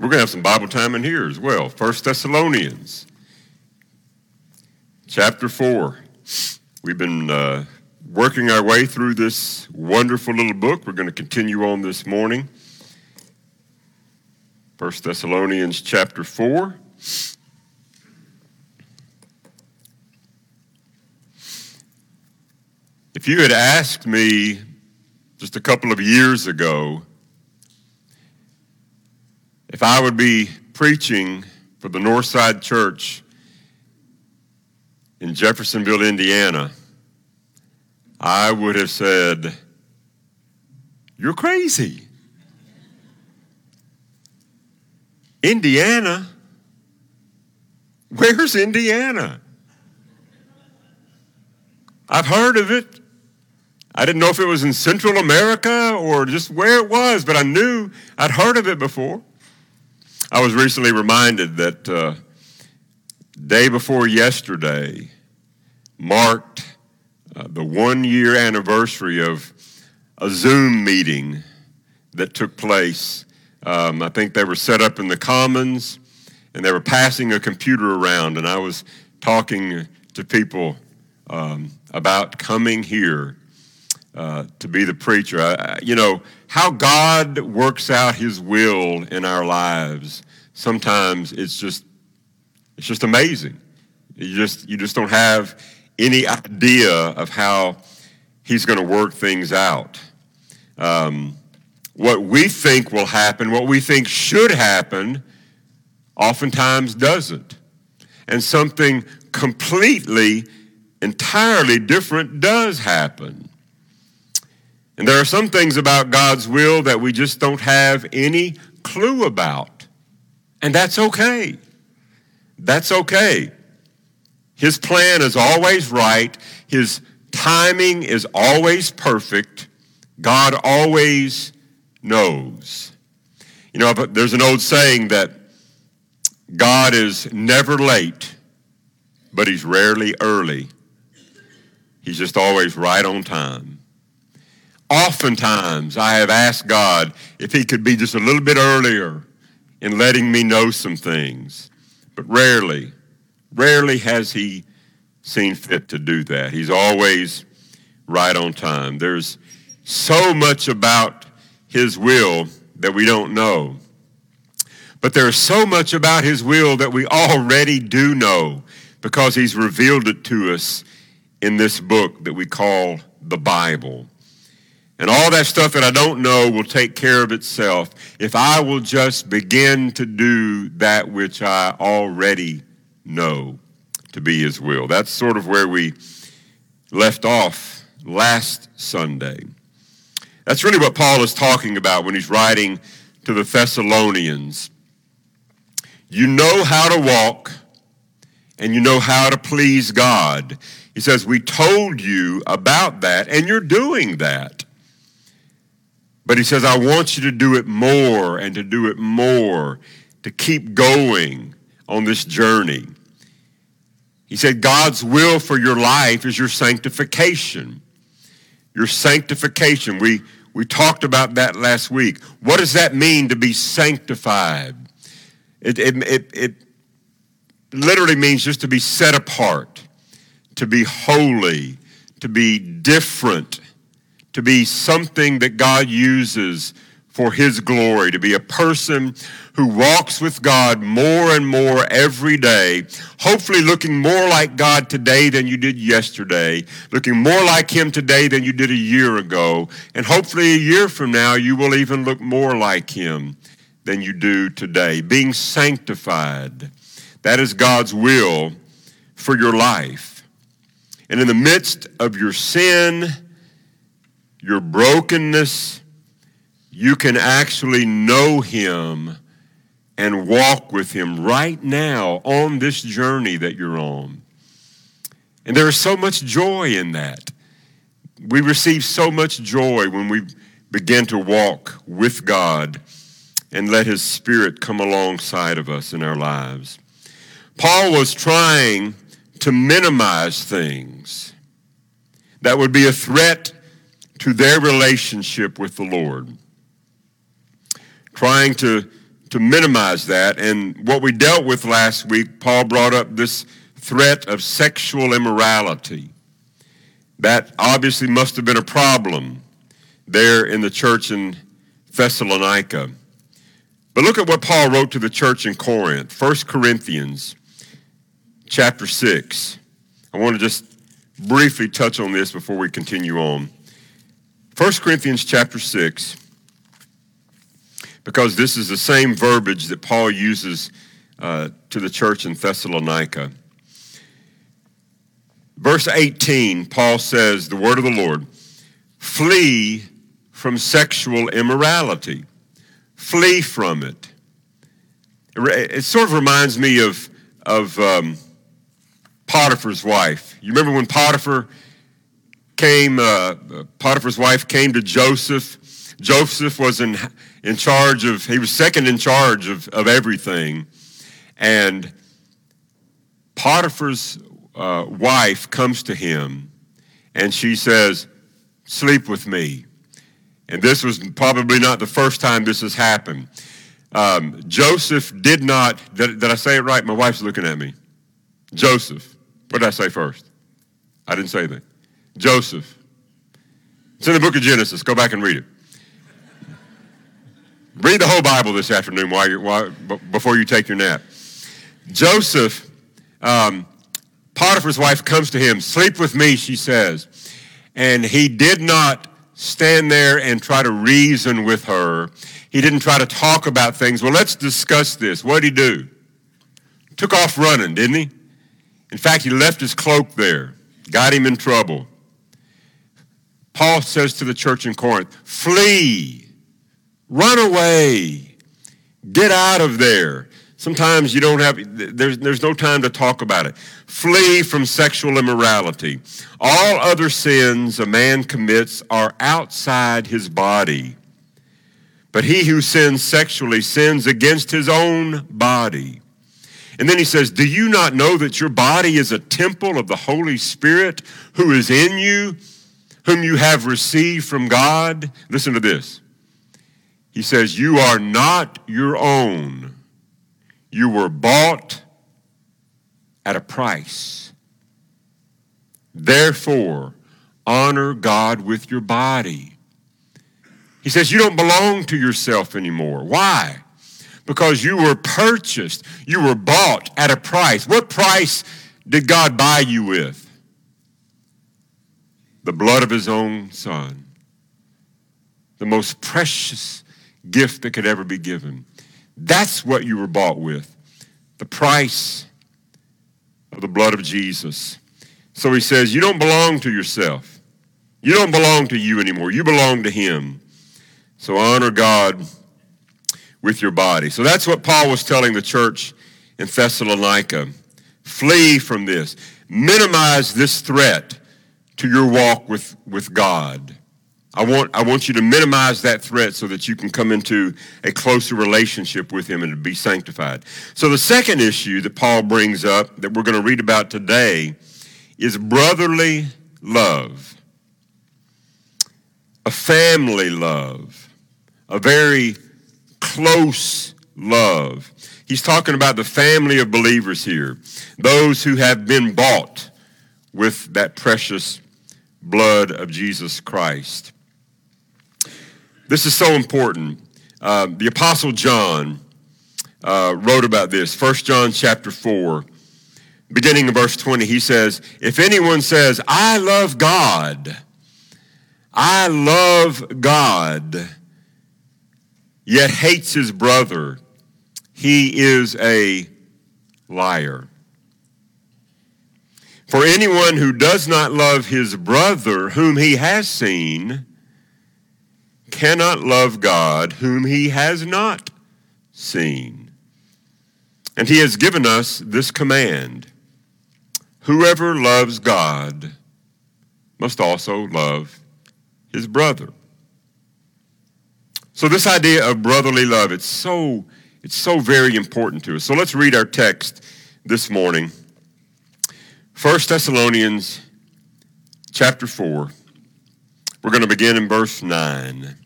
We're going to have some Bible time in here as well. 1 Thessalonians, chapter 4. We've been working our way through this wonderful little book. We're going to continue on this morning. 1 Thessalonians, chapter 4. If you had asked me just a couple of years ago if I would be preaching for the Northside Church in Jeffersonville, Indiana, I would have said, "You're crazy. Indiana? Where's Indiana? I've heard of it. I didn't know if it was in Central America or just where it was, but I knew I'd heard of it before." I was recently reminded that day before yesterday marked the one-year anniversary of a Zoom meeting that took place. I think they were set up in the Commons, and they were passing a computer around, and I was talking to people about coming here to be the preacher. How God works out his will in our lives, sometimes it's just amazing. You just don't have any idea of how he's going to work things out. What we think will happen, what we think should happen, oftentimes doesn't. And something completely, entirely different does happen. And there are some things about God's will that we just don't have any clue about. And that's okay. That's okay. His plan is always right. His timing is always perfect. God always knows. There's an old saying that God is never late, but he's rarely early. He's just always right on time. Oftentimes, I have asked God if he could be just a little bit earlier in letting me know some things. But rarely has he seen fit to do that. He's always right on time. There's so much about his will that we don't know. But there's so much about his will that we already do know because he's revealed it to us in this book that we call the Bible. And all that stuff that I don't know will take care of itself if I will just begin to do that which I already know to be his will. That's sort of where we left off last Sunday. That's really what Paul is talking about when he's writing to the Thessalonians. You know how to walk, and you know how to please God. He says, we told you about that, and you're doing that. But he says, I want you to do it more and to do it more, to keep going on this journey. He said, God's will for your life is your sanctification. Your sanctification. We talked about that last week. What does that mean to be sanctified? It literally means just to be set apart, to be holy, to be different, to be something that God uses for his glory, to be a person who walks with God more and more every day, hopefully looking more like God today than you did yesterday, looking more like him today than you did a year ago, and hopefully a year from now you will even look more like him than you do today. Being sanctified, that is God's will for your life. And in the midst of your sin, your brokenness, you can actually know him and walk with him right now on this journey that you're on. And there is so much joy in that. We receive so much joy when we begin to walk with God and let his Spirit come alongside of us in our lives. Paul was trying to minimize things that would be a threat to their relationship with the Lord, trying to to minimize that. And what we dealt with last week, Paul brought up this threat of sexual immorality. That obviously must have been a problem there in the church in Thessalonica. But look at what Paul wrote to the church in Corinth, 1 Corinthians chapter 6. I want to just briefly touch on this before we continue on. 1 Corinthians chapter 6, because this is the same verbiage that Paul uses to the church in Thessalonica. Verse 18, Paul says, the word of the Lord, flee from sexual immorality. Flee from it. It sort of reminds me of Potiphar's wife. You remember when Potiphar's wife came to Joseph. Joseph was in charge of, he was second in charge of everything. And Potiphar's wife comes to him and she says, sleep with me. And this was probably not the first time this has happened. Joseph did not, did I say it right? My wife's looking at me. Joseph. What did I say first? I didn't say that. Joseph. It's in the book of Genesis. Go back and read it. Read the whole Bible this afternoon before you take your nap. Joseph, Potiphar's wife comes to him. Sleep with me, she says. And he did not stand there and try to reason with her. He didn't try to talk about things. Well, let's discuss this. What did he do? Took off running, didn't he? In fact, he left his cloak there. Got him in trouble. Paul says to the church in Corinth, flee. Run away. Get out of there. Sometimes you don't have, there's no time to talk about it. Flee from sexual immorality. All other sins a man commits are outside his body. But he who sins sexually sins against his own body. And then he says, do you not know that your body is a temple of the Holy Spirit who is in you, whom you have received from God? Listen to this. He says, you are not your own. You were bought at a price. Therefore, honor God with your body. He says you don't belong to yourself anymore. Why? Because you were purchased. You were bought at a price. What price did God buy you with? The blood of his own son. The most precious gift that could ever be given. That's what you were bought with, the price of the blood of Jesus. So he says, you don't belong to yourself. You don't belong to you anymore. You belong to him. So honor God with your body. So that's what Paul was telling the church in Thessalonica. Flee from this. Minimize this threat to your walk with God. I want you to minimize that threat so that you can come into a closer relationship with him and be sanctified. So the second issue that Paul brings up that we're going to read about today is brotherly love, a family love, a very close love. He's talking about the family of believers here, those who have been bought with that precious blood of Jesus Christ. This is so important. The Apostle John wrote about this. 1 John chapter 4, beginning of verse 20, he says, if anyone says, I love God, yet hates his brother, he is a liar. For anyone who does not love his brother whom he has seen cannot love God whom he has not seen. And he has given us this command. Whoever loves God must also love his brother. So this idea of brotherly love, it's so very important to us. So let's read our text this morning. 1 Thessalonians chapter 4. We're going to begin in verse 9.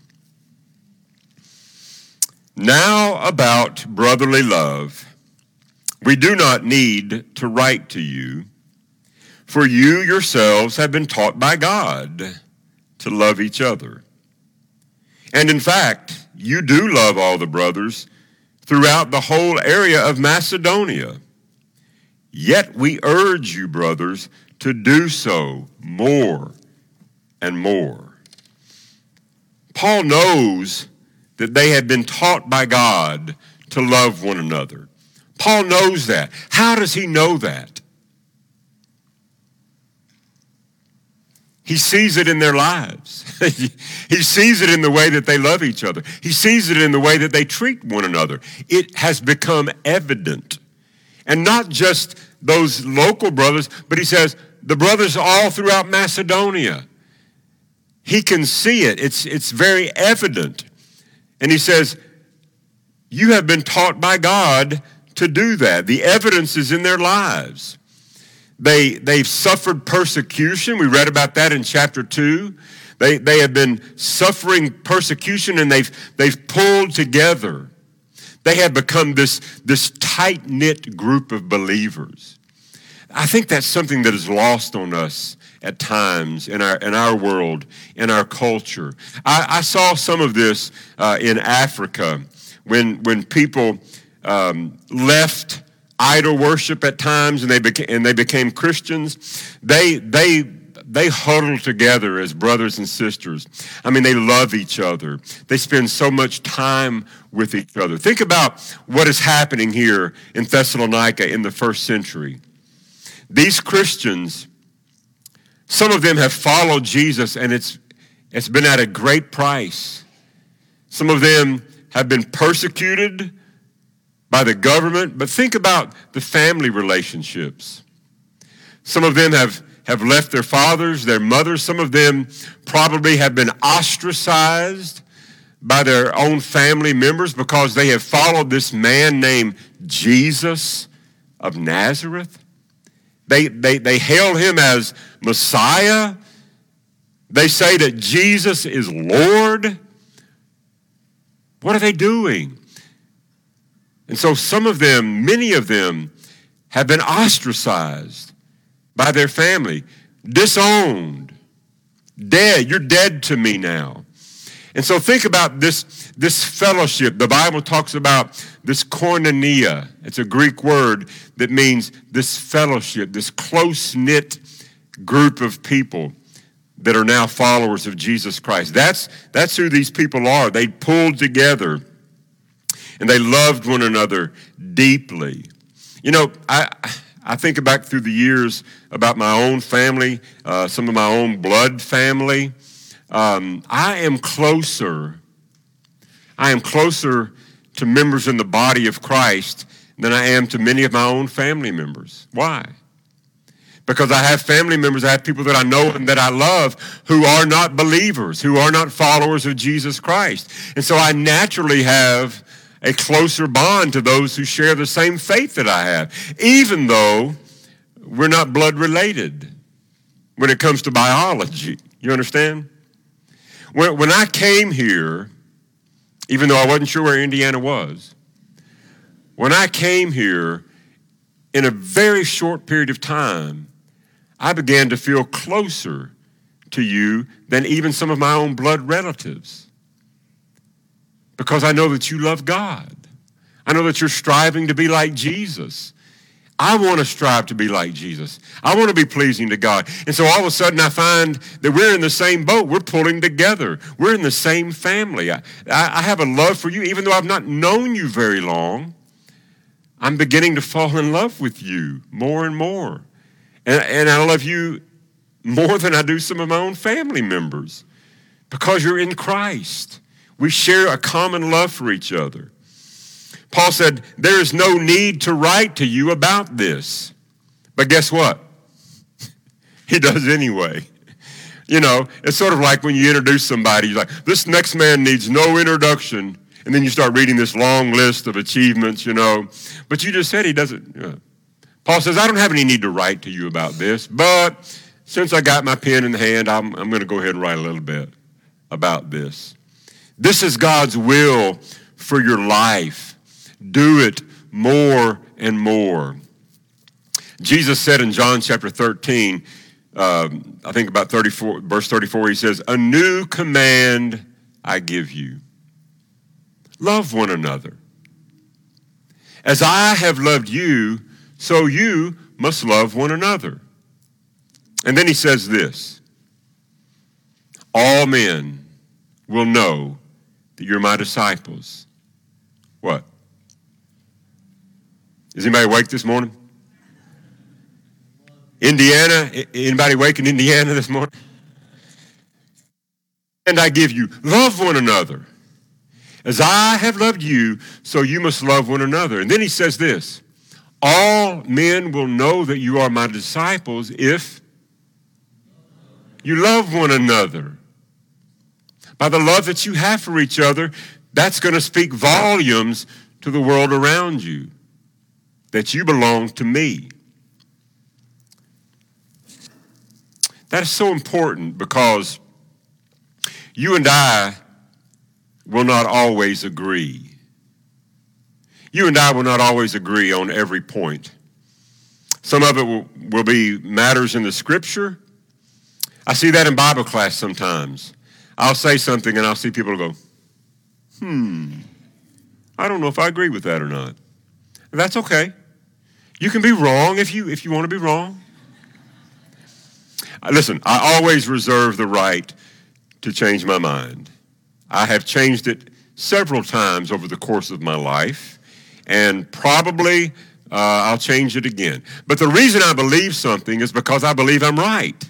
Now about brotherly love, we do not need to write to you, for you yourselves have been taught by God to love each other. And in fact, you do love all the brothers throughout the whole area of Macedonia. Yet we urge you, brothers, to do so more and more. Paul knows that they have been taught by God to love one another. Paul knows that. How does he know that? He sees it in their lives. He sees it in the way that they love each other. He sees it in the way that they treat one another. It has become evident. And not just those local brothers, but he says the brothers all throughout Macedonia. He can see it. It's very evident. And he says, you have been taught by God to do that. The evidence is in their lives. They've suffered persecution. We read about that in chapter 2. They have been suffering persecution, and they've pulled together. They have become this tight-knit group of believers. I think that's something that is lost on us at times in our world, in our culture. I saw some of this in Africa when people left idol worship at times, and they became Christians. They huddle together as brothers and sisters. I mean, they love each other. They spend so much time with each other. Think about what is happening here in Thessalonica in the first century. These Christians, some of them have followed Jesus, and it's been at a great price. Some of them have been persecuted by the government, but think about the family relationships. Some of them have left their fathers, their mothers. Some of them probably have been ostracized by their own family members because they have followed this man named Jesus of Nazareth. They hail him as Messiah. They say that Jesus is Lord. What are they doing? And so some of them, many of them, have been ostracized by their family, disowned, dead. You're dead to me now. And so think about this fellowship. The Bible talks about this koinonia. It's a Greek word that means this fellowship, this close-knit group of people that are now followers of Jesus Christ. That's who these people are. They pulled together, and they loved one another deeply. You know, I think back through the years about my own family, some of my own blood family. I am closer to members in the body of Christ than I am to many of my own family members. Why? Because I have family members, I have people that I know and that I love who are not believers, who are not followers of Jesus Christ. And so I naturally have a closer bond to those who share the same faith that I have, even though we're not blood related when it comes to biology. You understand? When I came here, even though I wasn't sure where Indiana was, when I came here, in a very short period of time, I began to feel closer to you than even some of my own blood relatives. Because I know that you love God. I know that you're striving to be like Jesus. I want to strive to be like Jesus. I want to be pleasing to God. And so all of a sudden I find that we're in the same boat. We're pulling together. We're in the same family. I have a love for you, even though I've not known you very long. I'm beginning to fall in love with you more and more. And I love you more than I do some of my own family members because you're in Christ. We share a common love for each other. Paul said, there is no need to write to you about this. But guess what? He does anyway. You know, it's sort of like when you introduce somebody, you're like, this next man needs no introduction. And then you start reading this long list of achievements, you know. But you just said he doesn't. Paul says, I don't have any need to write to you about this. But since I got my pen in the hand, I'm going to go ahead and write a little bit about this. This is God's will for your life. Do it more and more. Jesus said in John chapter 13, I think about 34, verse 34, he says, "A new command I give you. Love one another. As I have loved you, so you must love one another." And then he says this, "All men will know that you're my disciples." What? Is anybody awake this morning? Indiana, anybody awake in Indiana this morning? "And I give you, love one another. As I have loved you, so you must love one another." And then he says this, "All men will know that you are my disciples if you love one another." By the love that you have for each other, that's going to speak volumes to the world around you, that you belong to me. That is so important because you and I will not always agree. You and I will not always agree on every point. Some of it will be matters in the Scripture. I see that in Bible class sometimes. I'll say something and I'll see people go, I don't know if I agree with that or not. And that's okay. You can be wrong if you want to be wrong. Listen, I always reserve the right to change my mind. I have changed it several times over the course of my life, and probably I'll change it again. But the reason I believe something is because I believe I'm right,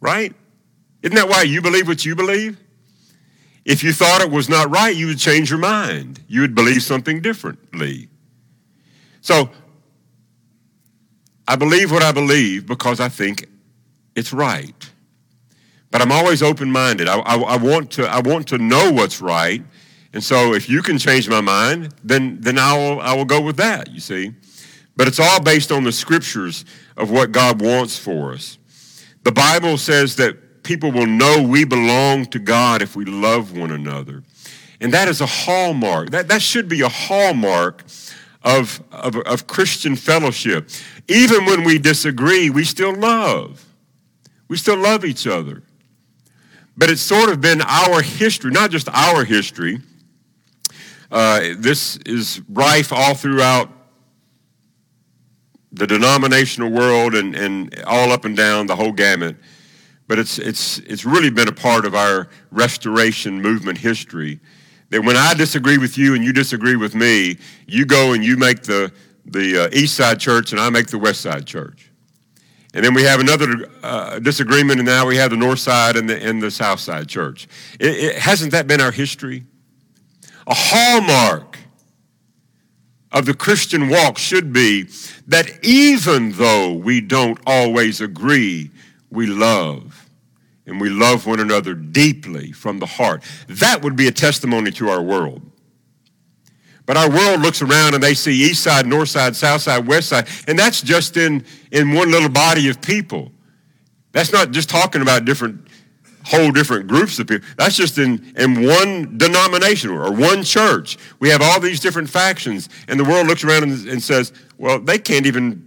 right? Isn't that why you believe what you believe? If you thought it was not right, you would change your mind. You would believe something differently. So I believe what I believe because I think it's right. But I'm always open-minded. I want to know what's right, and so if you can change my mind, then I will go with that. You see, but it's all based on the Scriptures of what God wants for us. The Bible says that people will know we belong to God if we love one another, and that is a hallmark. That should be a hallmark of Christian fellowship. Even when we disagree, we still love. We still love each other. But it's sort of been our history, not just our history. This is rife all throughout the denominational world and all up and down the whole gamut. But it's really been a part of our restoration movement history that when I disagree with you and you disagree with me, you go and you make the East Side Church and I make the West Side Church. And then we have another disagreement, and now we have the North Side and the South Side Church. It hasn't that been our history? A hallmark of the Christian walk should be that even though we don't always agree, we love, and we love one another deeply from the heart. That would be a testimony to our world. But our world looks around and they see East Side, North Side, South Side, West Side, and that's just in one little body of people. That's not just talking about whole different groups of people. That's just in one denomination or one church. We have all these different factions, and the world looks around and says, well, they can't even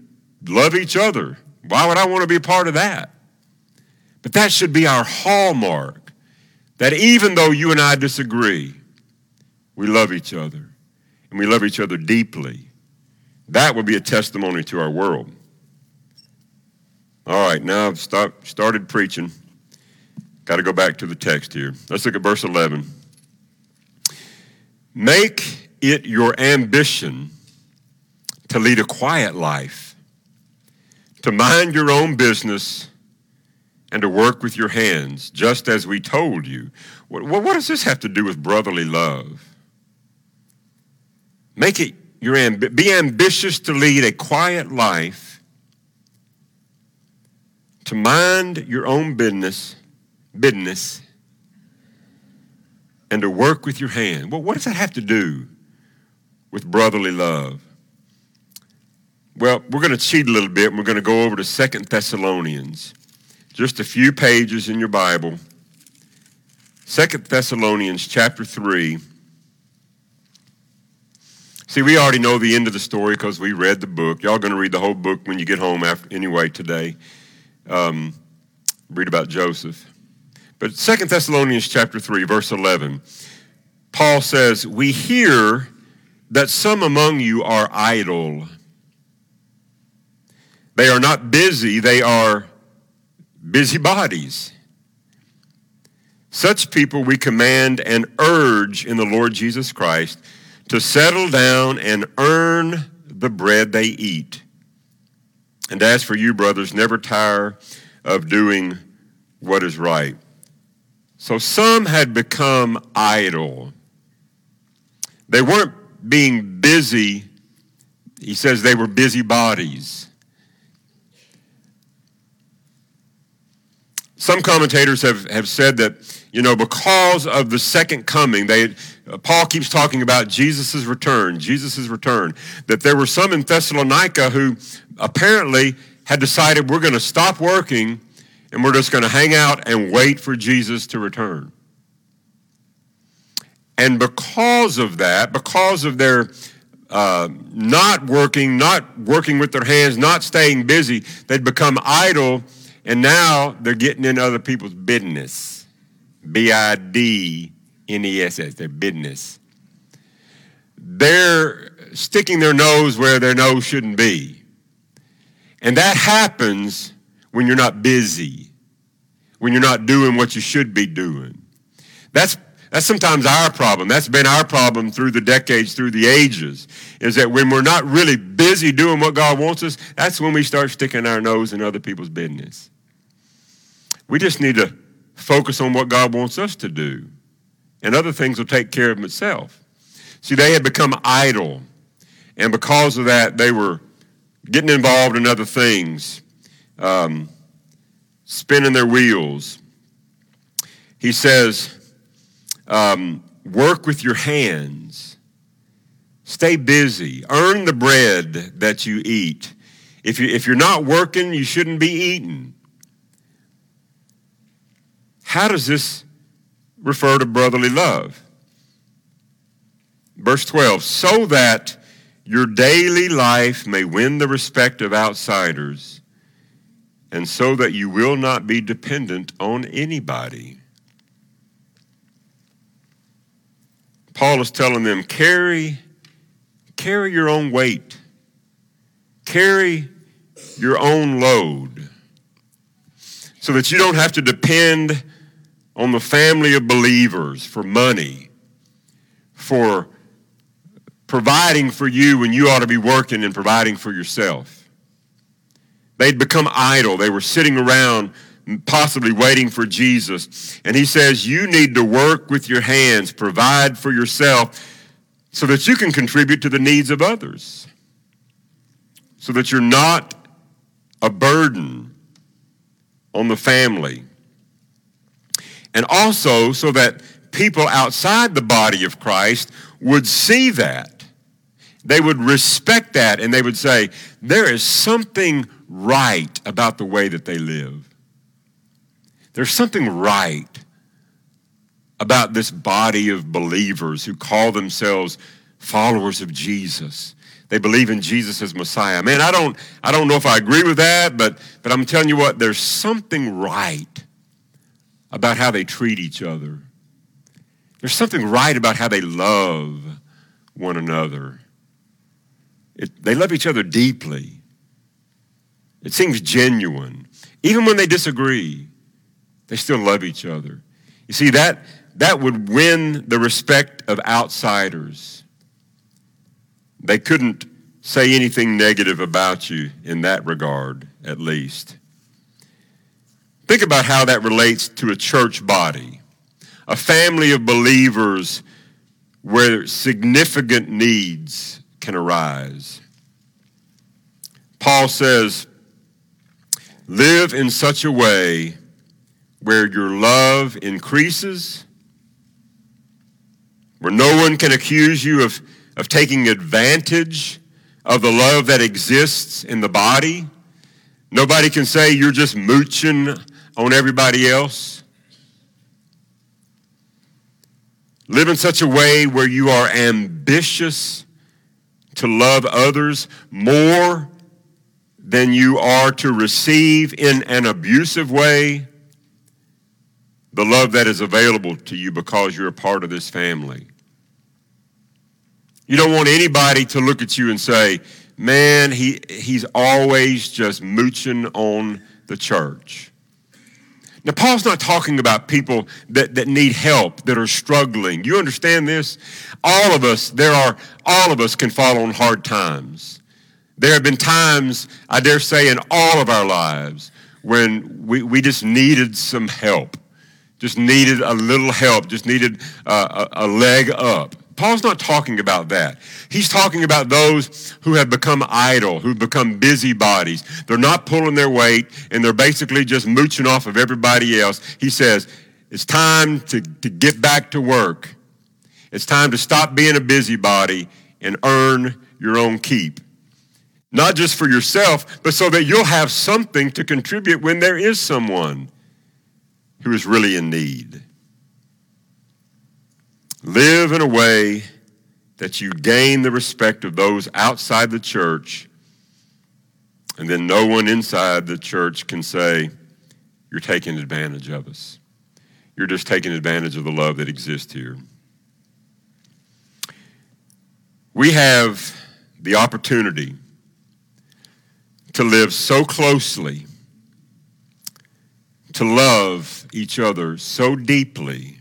love each other. Why would I want to be a part of that? But that should be our hallmark, that even though you and I disagree, we love each other. And we love each other deeply. That would be a testimony to our world. All right, now I've started preaching. Got to go back to the text here. Let's look at verse 11. Make it your ambition to lead a quiet life, to mind your own business, and to work with your hands, just as we told you. What does this have to do with brotherly love? Make it your be ambitious to lead a quiet life, to mind your own business, and to work with your hand. Well, what does that have to do with brotherly love? Well, we're going to cheat a little bit, and we're going to go over to 2 Thessalonians. Just a few pages in your Bible. 2 Thessalonians chapter 3. See, we already know the end of the story because we read the book. Y'all going to read the whole book when you get home anyway today. Read about Joseph. But 2 Thessalonians chapter 3, verse 11, Paul says, "We hear that some among you are idle. They are not busy, they are busybodies. Such people we command and urge in the Lord Jesus Christ to settle down and earn the bread they eat. And as for you, brothers, never tire of doing what is right." So some had become idle. They weren't being busy. He says they were busybodies. Some commentators have said that, you know, because of the second coming, Paul keeps talking about Jesus' return, that there were some in Thessalonica who apparently had decided we're going to stop working and we're just going to hang out and wait for Jesus to return. And because of that, because of their not working with their hands, not staying busy, they'd become idle. And now they're getting in other people's business. B-I-D-N-E-S-S, their business. They're sticking their nose where their nose shouldn't be. And that happens when you're not busy, when you're not doing what you should be doing. That's sometimes our problem. That's been our problem through the decades, through the ages, is that when we're not really busy doing what God wants us, that's when we start sticking our nose in other people's business. We just need to focus on what God wants us to do, and other things will take care of itself. See, they had become idle, and because of that, they were getting involved in other things, spinning their wheels. He says, work with your hands. Stay busy. Earn the bread that you eat. If you're not working, you shouldn't be eating. How does this refer to brotherly love? Verse 12, so that your daily life may win the respect of outsiders, and so that you will not be dependent on anybody. Paul is telling them, carry your own weight. Carry your own load so that you don't have to depend on the family of believers for money, for providing for you when you ought to be working and providing for yourself. They'd become idle. They were sitting around possibly waiting for Jesus. And he says, you need to work with your hands, provide for yourself so that you can contribute to the needs of others, so that you're not a burden on the family. And also so that people outside the body of Christ would see that. They would respect that, and they would say, there is something right about the way that they live. There's something right about this body of believers who call themselves followers of Jesus. They believe in Jesus as Messiah. Man, I don't know if I agree with that, but I'm telling you what, there's something right about how they treat each other. There's something right about how they love one another. They love each other deeply. It seems genuine. Even when they disagree, they still love each other. You see, that would win the respect of outsiders. They couldn't say anything negative about you in that regard, at least. Think about how that relates to a church body, a family of believers where significant needs can arise. Paul says, live in such a way where your love increases, where no one can accuse you of taking advantage of the love that exists in the body. Nobody can say you're just mooching on everybody else. Live in such a way where you are ambitious to love others more than you are to receive in an abusive way the love that is available to you because you're a part of this family. You don't want anybody to look at you and say, man, he's always just mooching on the church. Now, Paul's not talking about people that need help, that are struggling. You understand this? All of us can fall on hard times. There have been times, I dare say, in all of our lives when we just needed some help, just needed a little help, just needed a leg up. Paul's not talking about that. He's talking about those who have become idle, who've become busybodies. They're not pulling their weight, and they're basically just mooching off of everybody else. He says, it's time to get back to work. It's time to stop being a busybody and earn your own keep. Not just for yourself, but so that you'll have something to contribute when there is someone who is really in need. Live in a way that you gain the respect of those outside the church, and then no one inside the church can say, you're taking advantage of us. You're just taking advantage of the love that exists here. We have the opportunity to live so closely, to love each other so deeply,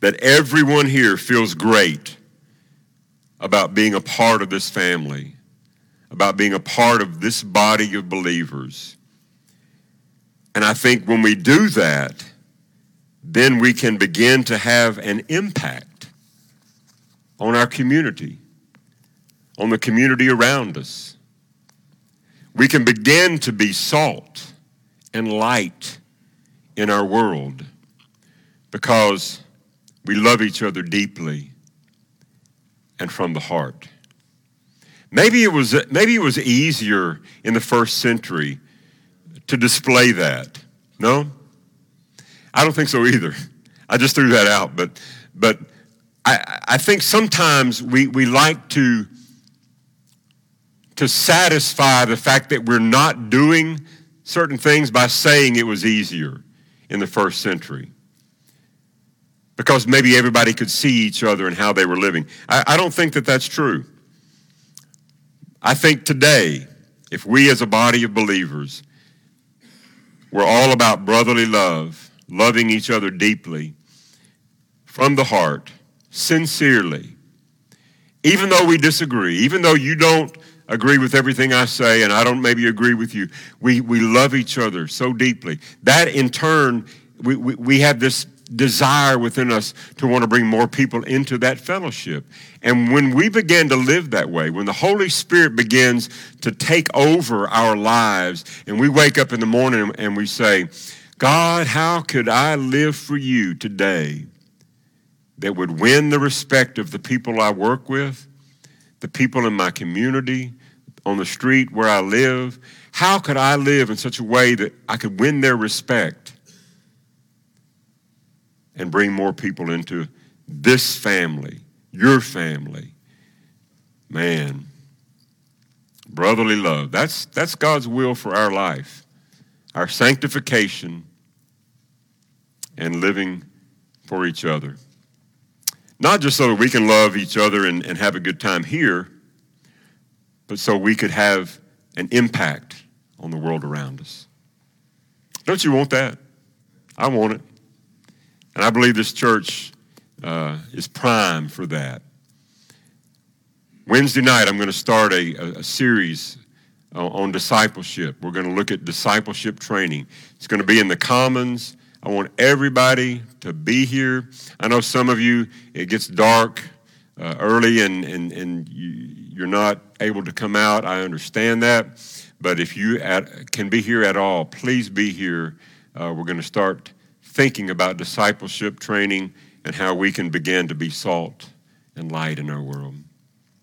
that everyone here feels great about being a part of this family, about being a part of this body of believers. And I think when we do that, then we can begin to have an impact on our community, on the community around us. We can begin to be salt and light in our world because we love each other deeply and from the heart. Maybe it was easier in the first century to display that. No? I don't think so either. I just threw that out, but I think sometimes we like to satisfy the fact that we're not doing certain things by saying it was easier in the first century, because maybe everybody could see each other and how they were living. I don't think that that's true. I think today, if we as a body of believers were all about brotherly love, loving each other deeply, from the heart, sincerely, even though we disagree, even though you don't agree with everything I say and I don't maybe agree with you, we love each other so deeply. That in turn, we have this desire within us to want to bring more people into that fellowship. And when we begin to live that way, when the Holy Spirit begins to take over our lives, and we wake up in the morning and we say, God, how could I live for you today that would win the respect of the people I work with, the people in my community, on the street where I live? How could I live in such a way that I could win their respect and bring more people into this family, your family? Man, brotherly love. That's God's will for our life, our sanctification, and living for each other. Not just so that we can love each other and have a good time here, but so we could have an impact on the world around us. Don't you want that? I want it. And I believe this church is prime for that. Wednesday night, I'm going to start a series on discipleship. We're going to look at discipleship training. It's going to be in the Commons. I want everybody to be here. I know some of you, it gets dark early and you're not able to come out. I understand that. But if you can be here at all, please be here. We're going to start thinking about discipleship training and how we can begin to be salt and light in our world.